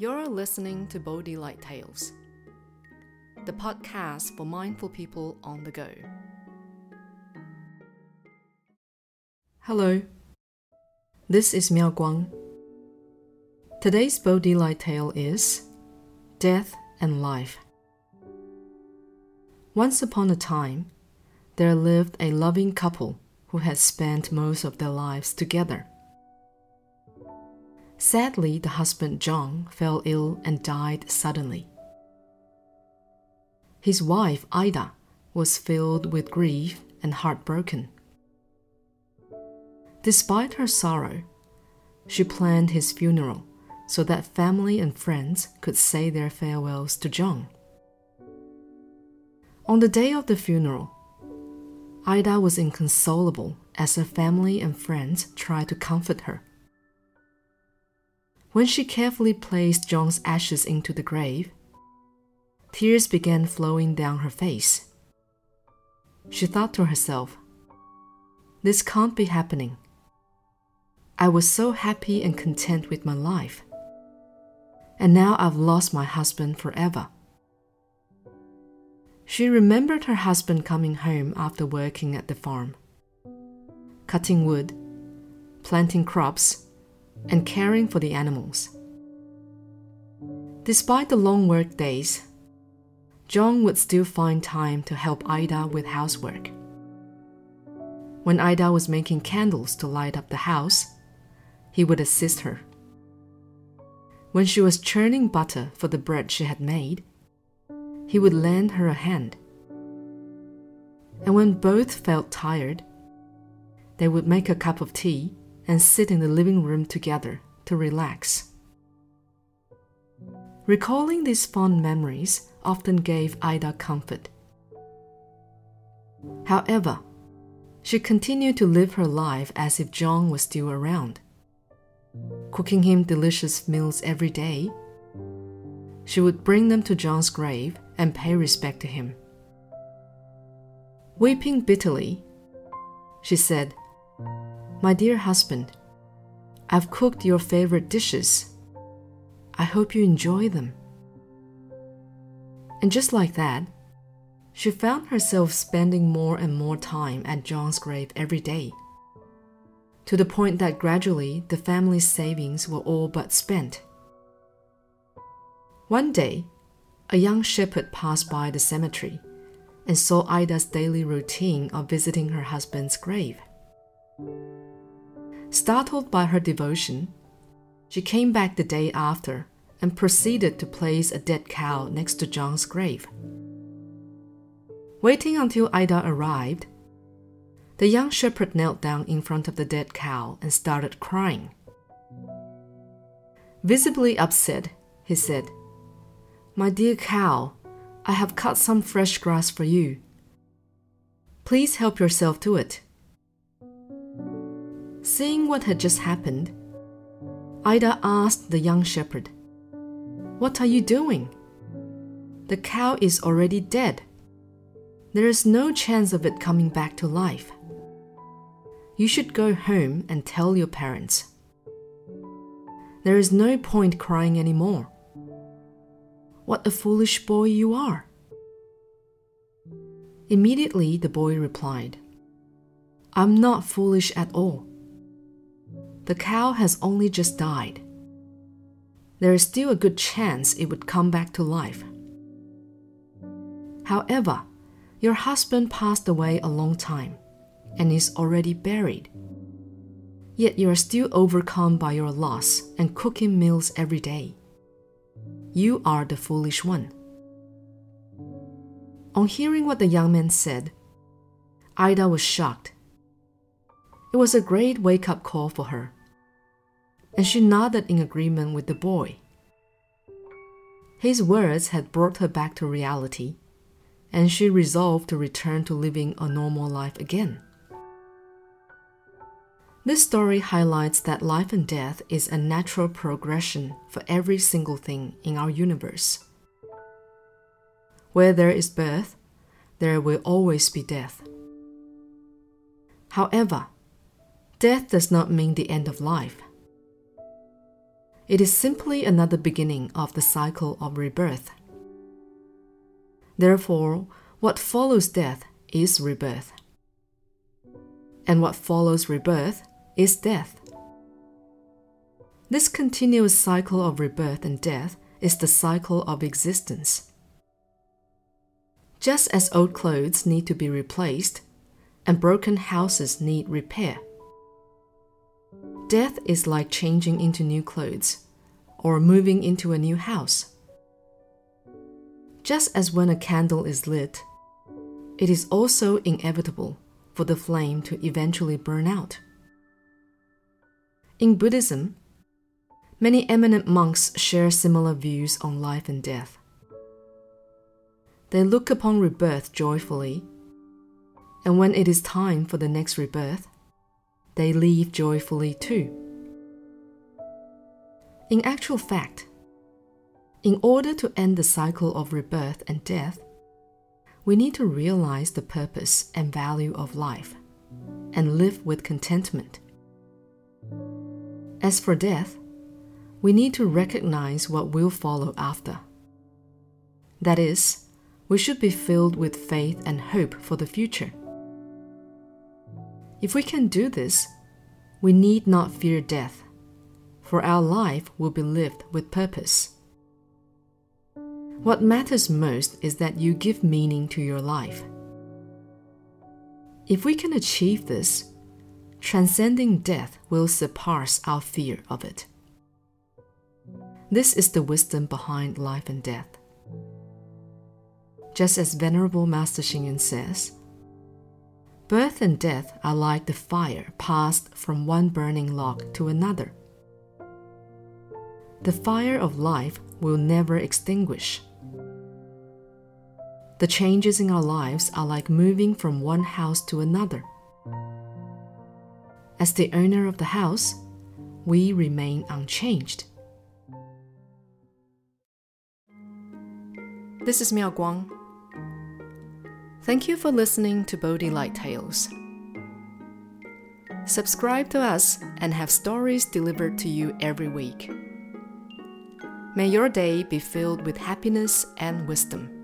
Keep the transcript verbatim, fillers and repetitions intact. You're listening to Bodhi Light Tales, the podcast for mindful people on the go. Hello, this is Miao Guang. Today's Bodhi Light Tale is Death and Life. Once upon a time, there lived a loving couple who had spent most of their lives together. Sadly, the husband John fell ill and died suddenly. His wife Ida was filled with grief and heartbroken. Despite her sorrow, she planned his funeral so that family and friends could say their farewells to John. On the day of the funeral, Ida was inconsolable as her family and friends tried to comfort her. When she carefully placed John's ashes into the grave, tears began flowing down her face. She thought to herself, "This can't be happening. I was so happy and content with my life, and now I've lost my husband forever." She remembered her husband coming home after working at the farm, cutting wood, planting crops, and caring for the animals. Despite the long work days, John would still find time to help Ida with housework. When Ida was making candles to light up the house, he would assist her. When she was churning butter for the bread she had made, he would lend her a hand. And when both felt tired, they would make a cup of tea and sit in the living room together to relax. Recalling these fond memories often gave Ida comfort. However, she continued to live her life as if John was still around. Cooking him delicious meals every day, she would bring them to John's grave and pay respect to him. Weeping bitterly, she said, "My dear husband, I've cooked your favorite dishes. I hope you enjoy them." And just like that, she found herself spending more and more time at John's grave every day, to the point that gradually the family's savings were all but spent. One day, a young shepherd passed by the cemetery and saw Ida's daily routine of visiting her husband's grave. Startled by her devotion, she came back the day after and proceeded to place a dead cow next to John's grave. Waiting until Ida arrived, the young shepherd knelt down in front of the dead cow and started crying. Visibly upset, he said, "My dear cow, I have cut some fresh grass for you. Please help yourself to it." Seeing what had just happened, Ida asked the young shepherd, "What are you doing? The cow is already dead. There is no chance of it coming back to life. You should go home and tell your parents. There is no point crying anymore. What a foolish boy you are." Immediately the boy replied, "I'm not foolish at all. The cow has only just died. There is still a good chance it would come back to life. However, your husband passed away a long time and is already buried. Yet you are still overcome by your loss and cooking meals every day. You are the foolish one." On hearing what the young man said, Ida was shocked. It was a great wake-up call for her, and she nodded in agreement with the boy. His words had brought her back to reality, and she resolved to return to living a normal life again. This story highlights that life and death is a natural progression for every single thing in our universe. Where there is birth, there will always be death. However, death does not mean the end of life. It is simply another beginning of the cycle of rebirth. Therefore, what follows death is rebirth. And what follows rebirth is death. This continuous cycle of rebirth and death is the cycle of existence. Just as old clothes need to be replaced, and broken houses need repair, death is like changing into new clothes, or moving into a new house. Just as when a candle is lit, it is also inevitable for the flame to eventually burn out. In Buddhism, many eminent monks share similar views on life and death. They look upon rebirth joyfully, and when it is time for the next rebirth, they leave joyfully too. In actual fact, in order to end the cycle of rebirth and death, we need to realize the purpose and value of life, and live with contentment. As for death, we need to recognize what will follow after. That is, we should be filled with faith and hope for the future. If we can do this, we need not fear death, for our life will be lived with purpose. What matters most is that you give meaning to your life. If we can achieve this, transcending death will surpass our fear of it. This is the wisdom behind life and death. Just as Venerable Master Shingen says, "Birth and death are like the fire passed from one burning log to another. The fire of life will never extinguish." The changes in our lives are like moving from one house to another. As the owner of the house, we remain unchanged. This is Miao Guang. Thank you for listening to Bodhi Light Tales. Subscribe to us and have stories delivered to you every week. May your day be filled with happiness and wisdom.